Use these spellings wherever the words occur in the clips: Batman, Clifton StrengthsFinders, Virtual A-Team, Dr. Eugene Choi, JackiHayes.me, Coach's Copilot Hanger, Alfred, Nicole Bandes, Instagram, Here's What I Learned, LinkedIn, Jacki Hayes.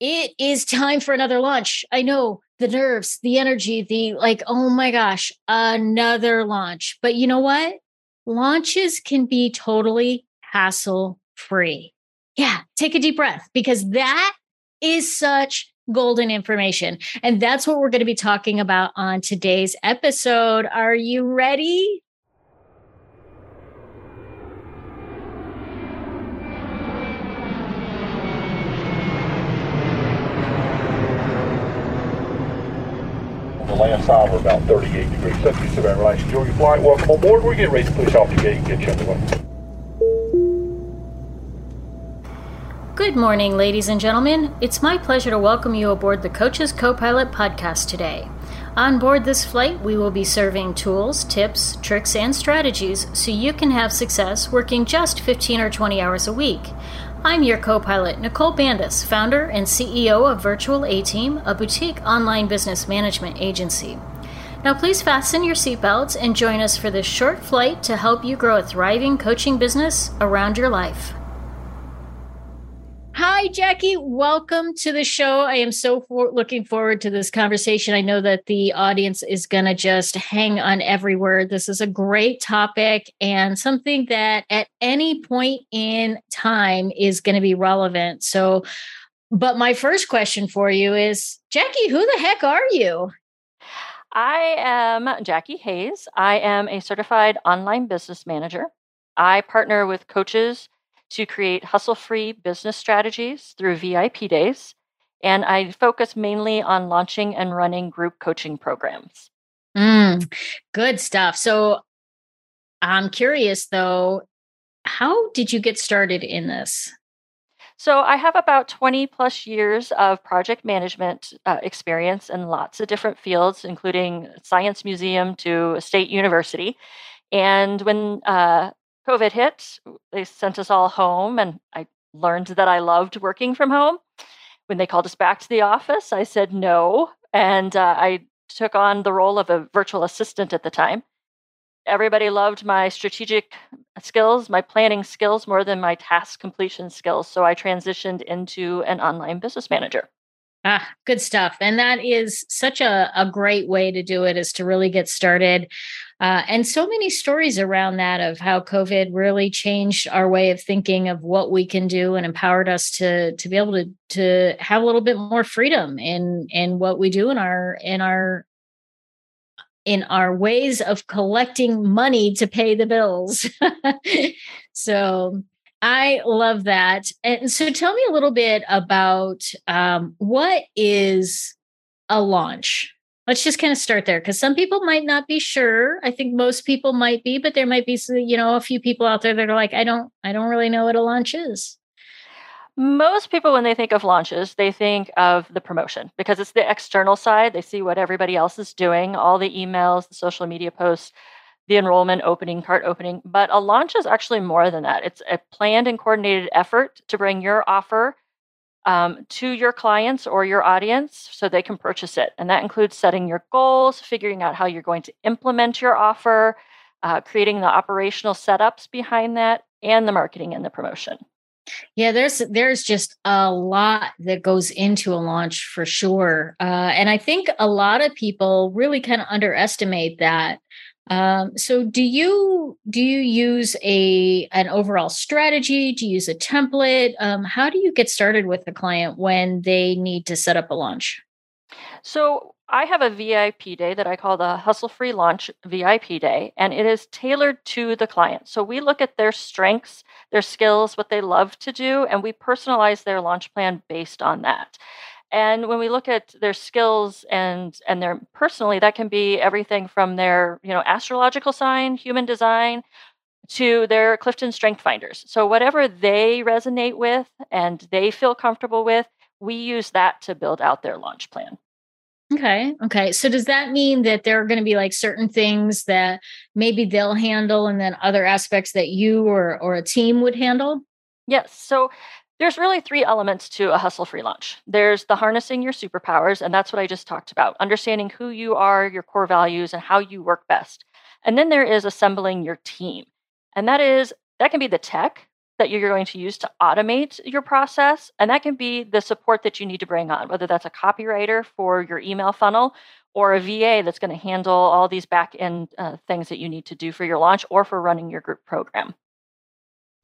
it is time for another launch. I know, the nerves, the energy, the like, oh my gosh, another launch. But you know what? Launches can be totally hassle-free. Yeah, take a deep breath, because that is such golden information. And that's what we're going to be talking about on today's episode. Are you ready? The last hour, about 38 degrees, 72 hour relation. Enjoy your flight. Welcome on board. We're getting ready to push off the gate and get you underway. Good morning, ladies and gentlemen. It's my pleasure to welcome you aboard the Coach's Co-Pilot podcast today. On board this flight, we will be serving tools, tips, tricks, and strategies so you can have success working just 15 or 20 hours a week. I'm your co-pilot, Nicole Bandes, founder and CEO of Virtual A-Team, a boutique online business management agency. Now please fasten your seatbelts and join us for this short flight to help you grow a thriving coaching business around your life. Hi, Jacki. Welcome to the show. I am so looking forward to this conversation. I know that the audience is going to just hang on every word. This is a great topic and something that at any point in time is going to be relevant. So, but my first question for you is, Jacki, who the heck are you? I am Jacki Hayes. I am a certified online business manager. I partner with coaches to create hustle-free business strategies through VIP days. And I focus mainly on launching and running group coaching programs. Good stuff. So I'm curious, though, how did you get started in this? So I have about 20 plus years of project management experience in lots of different fields, including science museum to a state university. And when COVID hit, they sent us all home, and I learned that I loved working from home. When they called us back to the office, I said no, and I took on the role of a virtual assistant at the time. Everybody loved my strategic skills, my planning skills, more than my task completion skills, so I transitioned into an online business manager. Ah, good stuff. And that is such a great way to do it, is to really get started. And so many stories around that of how COVID really changed our way of thinking of what we can do and empowered us to be able to have a little bit more freedom in what we do in our ways of collecting money to pay the bills. So I love that. And so tell me a little bit about what is a launch? Let's just kind of start there, because some people might not be sure. I think most people might be, but there might be, you know, a few people out there that are like, I don't really know what a launch is. Most people, when they think of launches, they think of the promotion, because it's the external side. They see what everybody else is doing, all the emails, the social media posts, the enrollment opening, cart opening. But a launch is actually more than that. It's a planned and coordinated effort to bring your offer to your clients or your audience so they can purchase it. And that includes setting your goals, figuring out how you're going to implement your offer, creating the operational setups behind that, and the marketing and the promotion. Yeah, there's just a lot that goes into a launch for sure. And I think a lot of people really kind of underestimate that. So do you use an overall strategy? Do you use a template? How do you get started with the client when they need to set up a launch? So I have a VIP day that I call the Hustle Free Launch VIP day, and it is tailored to the client. So we look at their strengths, their skills, what they love to do, and we personalize their launch plan based on that. And when we look at their skills and their personally, that can be everything from their, you know, astrological sign, human design, to their Clifton StrengthsFinders. So whatever they resonate with and they feel comfortable with, we use that to build out their launch plan. Okay. So does that mean that there are going to be like certain things that maybe they'll handle and then other aspects that you or a team would handle? Yes. So there's really three elements to a hustle-free launch. There's the harnessing your superpowers, and that's what I just talked about, understanding who you are, your core values, and how you work best. And then there is assembling your team. And that can be the tech, that you're going to use to automate your process. And that can be the support that you need to bring on, whether that's a copywriter for your email funnel or a VA that's going to handle all these back-end things that you need to do for your launch or for running your group program.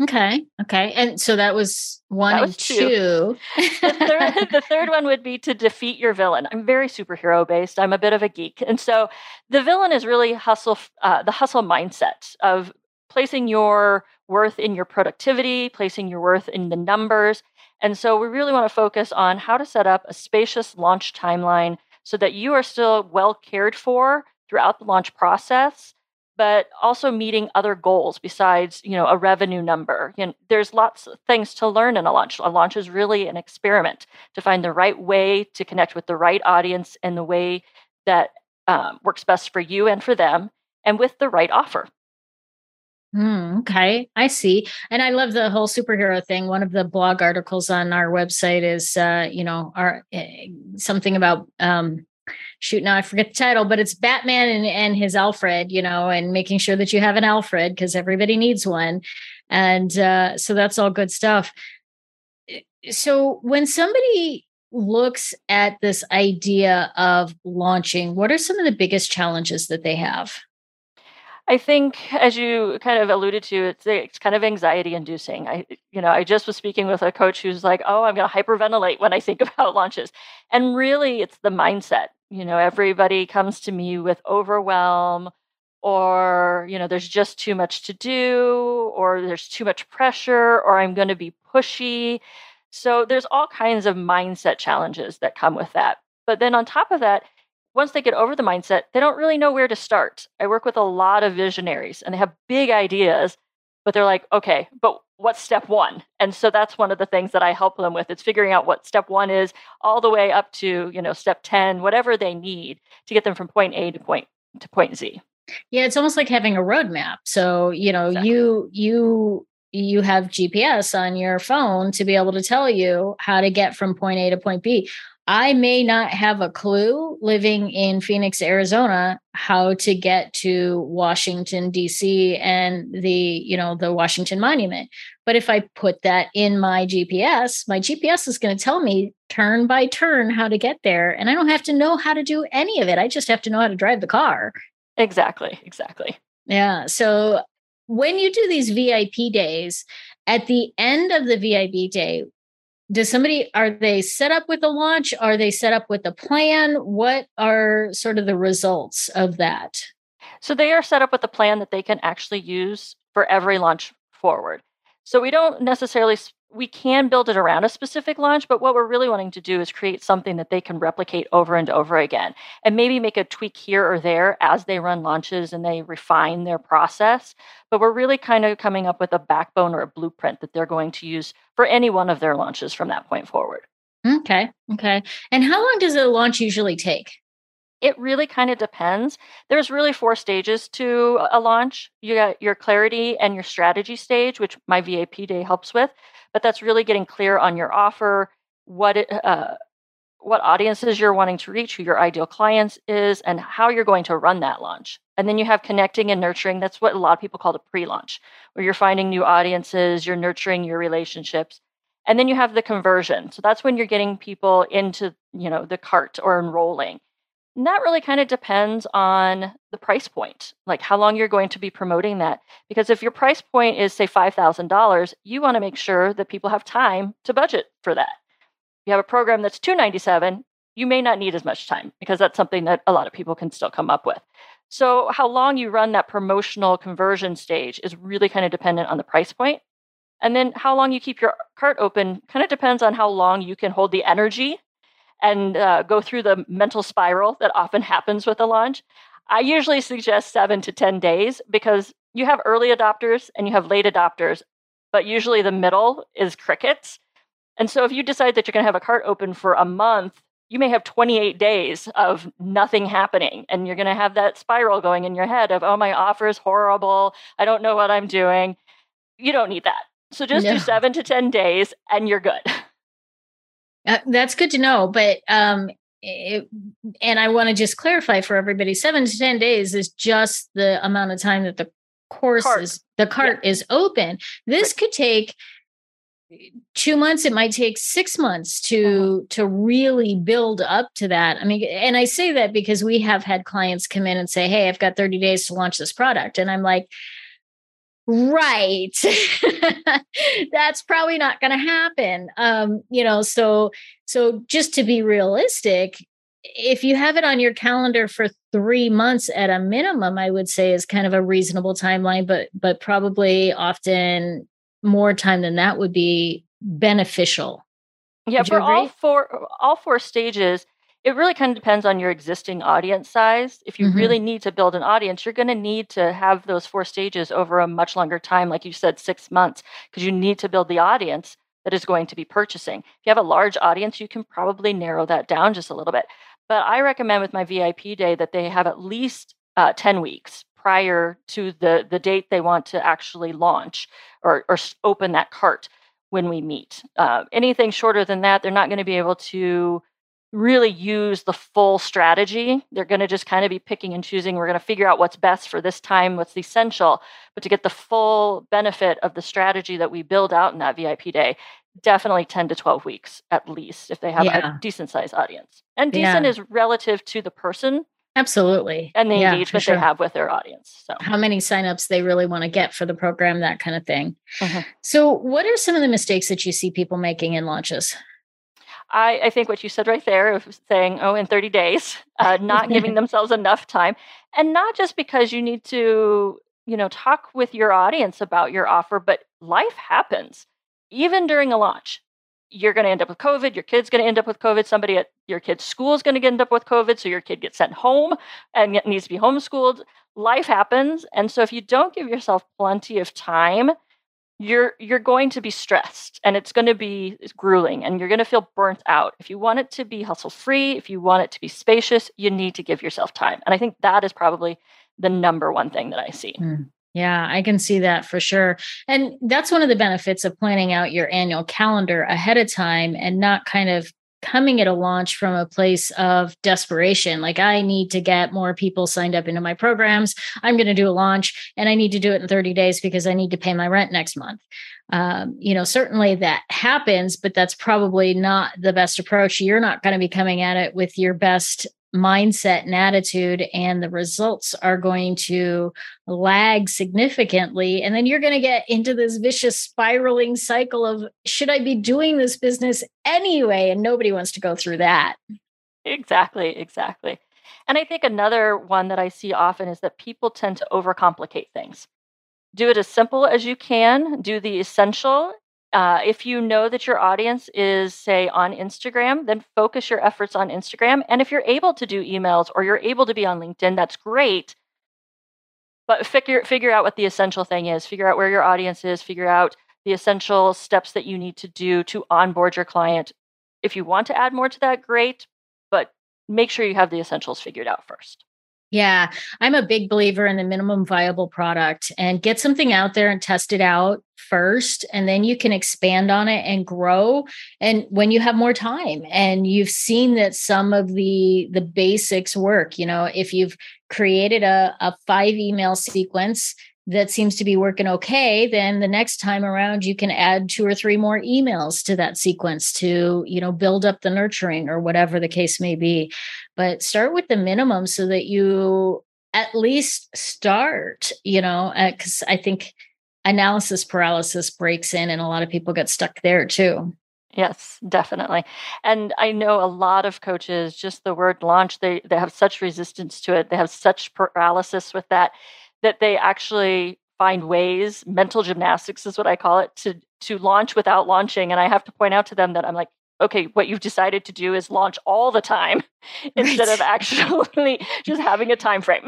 Okay. Okay. And so that was one and two. The third one would be to defeat your villain. I'm very superhero based. I'm a bit of a geek. And so the villain is really the hustle mindset of placing your worth in your productivity, placing your worth in the numbers. And so we really want to focus on how to set up a spacious launch timeline so that you are still well cared for throughout the launch process, but also meeting other goals besides, a revenue number. There's lots of things to learn in a launch. A launch is really an experiment to find the right way to connect with the right audience and the way that works best for you and for them and with the right offer. Okay, I see. And I love the whole superhero thing. One of the blog articles on our website is, something about... now I forget the title, but it's Batman and his Alfred, and making sure that you have an Alfred because everybody needs one. And so that's all good stuff. So when somebody looks at this idea of launching, what are some of the biggest challenges that they have? I think, as you kind of alluded to, it's kind of anxiety inducing. I just was speaking with a coach who's like, oh, I'm going to hyperventilate when I think about launches. And really, it's the mindset. Everybody comes to me with overwhelm or, there's just too much to do or there's too much pressure or I'm going to be pushy. So there's all kinds of mindset challenges that come with that. But then on top of that, once they get over the mindset, they don't really know where to start. I work with a lot of visionaries and they have big ideas, but they're like, okay, but what's step one? And so that's one of the things that I help them with. It's figuring out what step one is all the way up to, step 10, whatever they need to get them from point A to point Z. Yeah. It's almost like having a roadmap. So, exactly. You have GPS on your phone to be able to tell you how to get from point A to point B. I may not have a clue living in Phoenix, Arizona, how to get to Washington, D.C. and the Washington Monument. But if I put that in my GPS is going to tell me turn by turn how to get there. And I don't have to know how to do any of it. I just have to know how to drive the car. Exactly. Yeah. So when you do these VIP days, at the end of the VIP day, are they set up with a launch? Are they set up with a plan? What are sort of the results of that? So they are set up with a plan that they can actually use for every launch forward. So we can build it around a specific launch, but what we're really wanting to do is create something that they can replicate over and over again, and maybe make a tweak here or there as they run launches and they refine their process. But we're really kind of coming up with a backbone or a blueprint that they're going to use for any one of their launches from that point forward. Okay. And how long does a launch usually take? It really kind of depends. There's really 4 stages to a launch. You got your clarity and your strategy stage, which my VIP day helps with, but that's really getting clear on your offer, what audiences you're wanting to reach, who your ideal clients is, and how you're going to run that launch. And then you have connecting and nurturing. That's what a lot of people call the pre-launch, where you're finding new audiences, you're nurturing your relationships. And then you have the conversion. So that's when you're getting people into, the cart or enrolling. And that really kind of depends on the price point, like how long you're going to be promoting that. Because if your price point is, say, $5,000, you want to make sure that people have time to budget for that. If you have a program that's $297, you may not need as much time because that's something that a lot of people can still come up with. So how long you run that promotional conversion stage is really kind of dependent on the price point. And then how long you keep your cart open kind of depends on how long you can hold the energy and go through the mental spiral that often happens with a launch. I usually suggest 7 to 10 days because you have early adopters and you have late adopters, but usually the middle is crickets. And so if you decide that you're going to have a cart open for a month, you may have 28 days of nothing happening. And you're going to have that spiral going in your head of, oh, my offer is horrible. I don't know what I'm doing. You don't need that. So just do 7 to 10 days and you're good. That's good to know. But, and I want to just clarify for everybody, 7 to 10 days is just the amount of time that the courses, the cart is open. This could take 2 months. It might take 6 months to really build up to that. I mean, and I say that because we have had clients come in and say, hey, I've got 30 days to launch this product. And I'm like, right. That's probably not going to happen. So just to be realistic, if you have it on your calendar for 3 months at a minimum, I would say is kind of a reasonable timeline, but probably often more time than that would be beneficial. Yeah, for all four stages, it really kind of depends on your existing audience size. If you really need to build an audience, you're going to need to have those four stages over a much longer time, like you said, 6 months, because you need to build the audience that is going to be purchasing. If you have a large audience, you can probably narrow that down just a little bit. But I recommend with my VIP day that they have at least 10 weeks prior to the date they want to actually launch or open that cart when we meet. Anything shorter than that, they're not going to be able to really use the full strategy. They're going to just kind of be picking and choosing. We're going to figure out what's best for this time, what's essential. But to get the full benefit of the strategy that we build out in that VIP day, definitely 10 to 12 weeks at least if they have a decent sized audience. And decent is relative to the person. Absolutely. And the engagement they have with their audience. So how many signups they really want to get for the program, that kind of thing. Mm-hmm. So what are some of the mistakes that you see people making in launches? I think what you said right there of saying, in 30 days, not giving themselves enough time. And not just because you need to, talk with your audience about your offer, but life happens. Even during a launch, you're going to end up with COVID. Your kid's going to end up with COVID. Somebody at your kid's school is going to end up with COVID. So your kid gets sent home and needs to be homeschooled. Life happens. And so if you don't give yourself plenty of time, you're going to be stressed and it's going to be grueling and you're going to feel burnt out. If you want it to be hustle free, if you want it to be spacious, you need to give yourself time. And I think that is probably the number one thing that I see. Yeah, I can see that for sure. And that's one of the benefits of planning out your annual calendar ahead of time and not kind of coming at a launch from a place of desperation. Like, I need to get more people signed up into my programs. I'm going to do a launch and I need to do it in 30 days because I need to pay my rent next month. Certainly that happens, but that's probably not the best approach. You're not going to be coming at it with your best mindset and attitude, and the results are going to lag significantly. And then you're going to get into this vicious spiraling cycle of, should I be doing this business anyway? And nobody wants to go through that. Exactly. And I think another one that I see often is that people tend to overcomplicate things. Do it as simple as you can, do the essential. If you know that your audience is, say, on Instagram, then focus your efforts on Instagram. And if you're able to do emails or you're able to be on LinkedIn, that's great. But figure out what the essential thing is. Figure out where your audience is. Figure out the essential steps that you need to do to onboard your client. If you want to add more to that, great. But make sure you have the essentials figured out first. Yeah, I'm a big believer in the minimum viable product, and get something out there and test it out first, and then you can expand on it and grow. And when you have more time and you've seen that some of the basics work, if you've created a 5 email sequence that seems to be working okay, then the next time around, you can add 2 or 3 more emails to that sequence to, build up the nurturing or whatever the case may be. But start with the minimum so that you at least start, because I think analysis paralysis breaks in and a lot of people get stuck there too. Yes, definitely. And I know a lot of coaches, just the word launch, they have such resistance to it. They have such paralysis with that they actually find ways, mental gymnastics is what I call it, to launch without launching. And I have to point out to them that I'm like, okay, what you've decided to do is launch all the time instead of actually just having a time frame.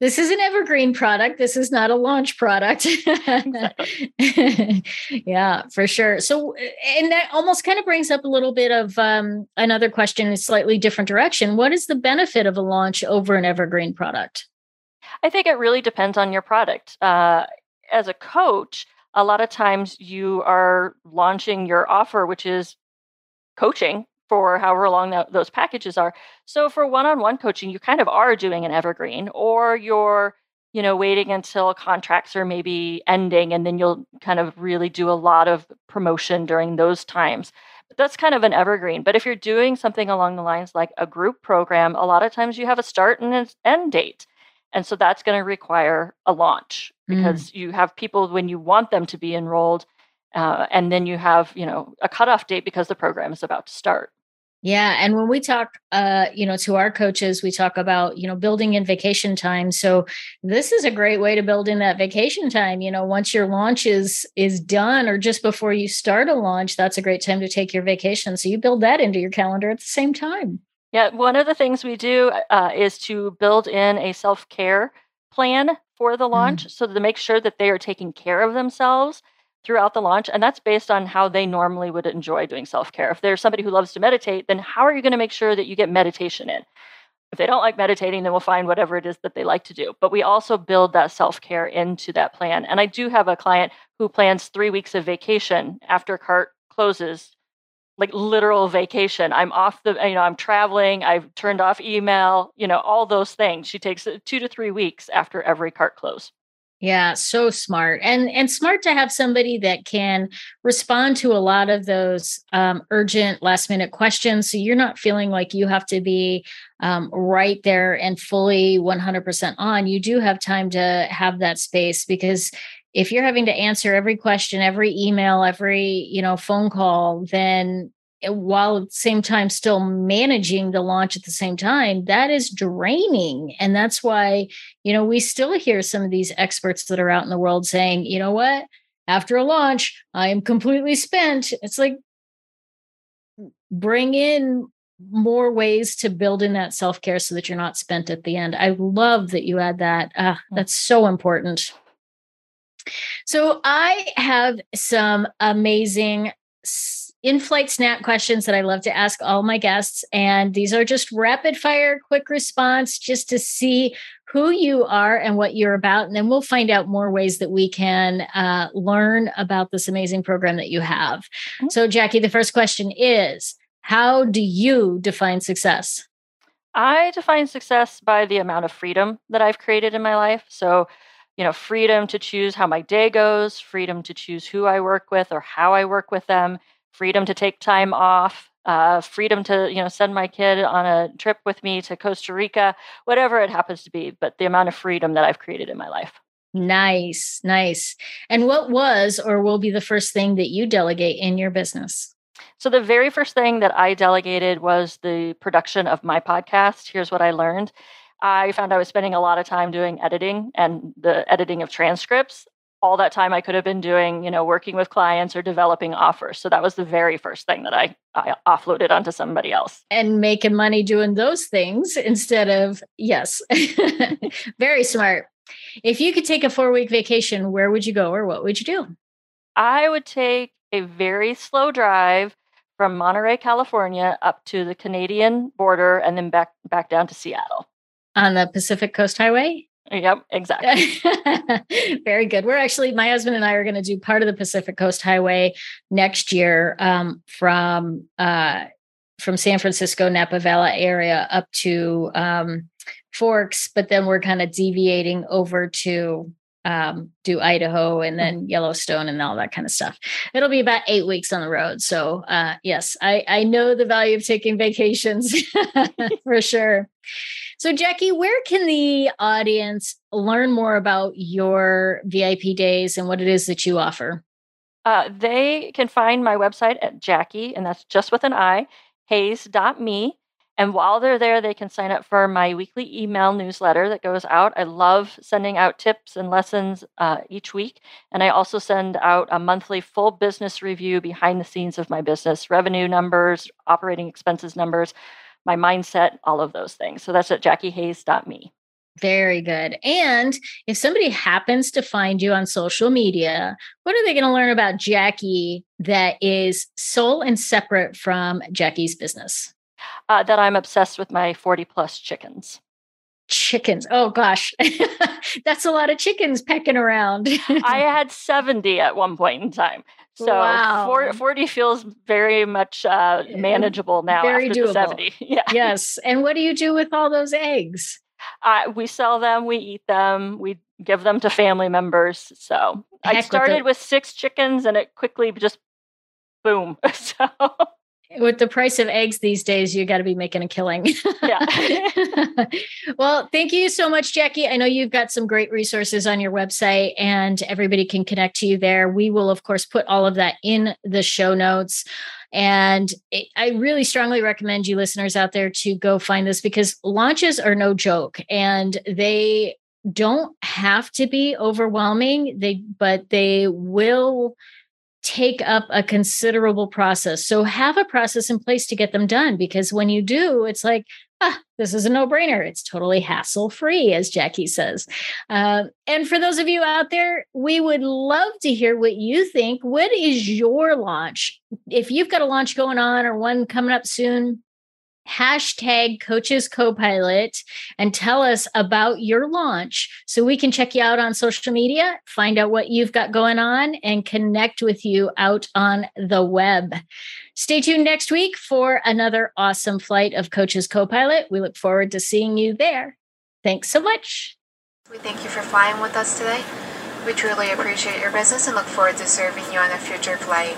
This is an evergreen product. This is not a launch product. Yeah, for sure. So, and that almost kind of brings up a little bit of another question in a slightly different direction. What is the benefit of a launch over an evergreen product? I think it really depends on your product. As a coach, a lot of times you are launching your offer, which is coaching for however long those packages are. So for one-on-one coaching, you kind of are doing an evergreen, or you're you know, waiting until contracts are maybe ending, and then you'll kind of really do a lot of promotion during those times. But that's kind of an evergreen. But if you're doing something along the lines like a group program, a lot of times you have a start and an end date. And so that's going to require a launch, because you have people when you want them to be enrolled, and then you have, you know, a cutoff date because the program is about to start. Yeah. And when we talk, you know, to our coaches, we talk about, you know, building in vacation time. So this is a great way to build in that vacation time. You know, once your launch is done, or just before you start a launch, that's a great time to take your vacation. So you build that into your calendar at the same time. Yeah. One of the things we do is to build in a self-care plan for the launch. So to make sure that they are taking care of themselves throughout the launch. And that's based on how they normally would enjoy doing self-care. If there's somebody who loves to meditate, then how are you going to make sure that you get meditation in? If they don't like meditating, then we'll find whatever it is that they like to do. But we also build that self-care into that plan. And I do have a client who plans 3 weeks of vacation after cart closes, like literal vacation. I'm off the, you know, I'm traveling, I've turned off email, you know, all those things. She takes 2 to 3 weeks after every cart close. Yeah, so smart, and smart to have somebody that can respond to a lot of those urgent last minute questions. So you're not feeling like you have to be right there and fully 100% on. You do have time to have that space, because if you're having to answer every question, every email, every, you know, phone call, then while at the same time still managing the launch at the same time, that is draining. And that's why, you know, we still hear some of these experts that are out in the world saying, you know what, after a launch, I am completely spent. It's like, bring in more ways to build in that self-care so that you're not spent at the end. I love that you add that. That's so important. So I have some amazing in-flight snap questions that I love to ask all my guests. And these are just rapid fire, quick response, just to see who you are and what you're about. And then we'll find out more ways that we can learn about this amazing program that you have. Mm-hmm. So Jacki, the first question is, how do you define success? I define success by the amount of freedom that I've created in my life. So, you know, freedom to choose how my day goes, freedom to choose who I work with or how I work with them, freedom to take time off, freedom to, you know, send my kid on a trip with me to Costa Rica, whatever it happens to be, but the amount of freedom that I've created in my life. Nice, nice. And what was or will be the first thing that you delegate in your business? So the very first thing that I delegated was the production of my podcast, Here's What I Learned. I found I was spending a lot of time doing editing and the editing of transcripts. All that time I could have been doing, you know, working with clients or developing offers. So that was the very first thing that I offloaded onto somebody else. And making money doing those things instead of, yes, very smart. If you could take a 4-week vacation, where would you go or what would you do? I would take a very slow drive from Monterey, California, up to the Canadian border and then back down to Seattle. On the Pacific Coast Highway? Yep, exactly. Very good. We're actually, my husband and I are going to do part of the Pacific Coast Highway next year, from San Francisco, Napa Valley area up to Forks, but then we're kind of deviating over to do Idaho and then Yellowstone and all that kind of stuff. It'll be about 8 weeks on the road. So yes, I know the value of taking vacations for sure. So Jacki, where can the audience learn more about your VIP days and what it is that you offer? They can find my website at Jacki, and that's just with an I, Hayes.me. And while they're there, they can sign up for my weekly email newsletter that goes out. I love sending out tips and lessons each week. And I also send out a monthly full business review behind the scenes of my business, revenue numbers, operating expenses numbers, my mindset, all of those things. So that's at JackiHayes.me. Very good. And if somebody happens to find you on social media, what are they going to learn about Jacki that is sole and separate from Jacki's business? That I'm obsessed with my 40 plus chickens. Chickens. Oh gosh. That's a lot of chickens pecking around. I had 70 at one point in time. So wow. 40 feels very much manageable now. Very after doable. The 70. Yeah. Yes. And what do you do with all those eggs? We sell them, we eat them, we give them to family members. So I started with 6 chickens and it quickly just boom. So with the price of eggs these days, you got to be making a killing. Yeah. Well, thank you so much, Jacki. I know you've got some great resources on your website and everybody can connect to you there. We will, of course, put all of that in the show notes. And I really strongly recommend you listeners out there to go find this because launches are no joke and they don't have to be overwhelming, but they will take up a considerable process. So have a process in place to get them done, because when you do, it's like, this is a no-brainer. It's totally hassle-free, as Jacki says. And for those of you out there, we would love to hear what you think. What is your launch? If you've got a launch going on or one coming up soon, # Coaches Copilot and tell us about your launch so we can check you out on social media, find out what you've got going on, and connect with you out on the web. Stay tuned next week for another awesome flight of Coaches Copilot. We look forward to seeing you there. Thanks so much. We thank you for flying with us today. We truly appreciate your business and look forward to serving you on a future flight.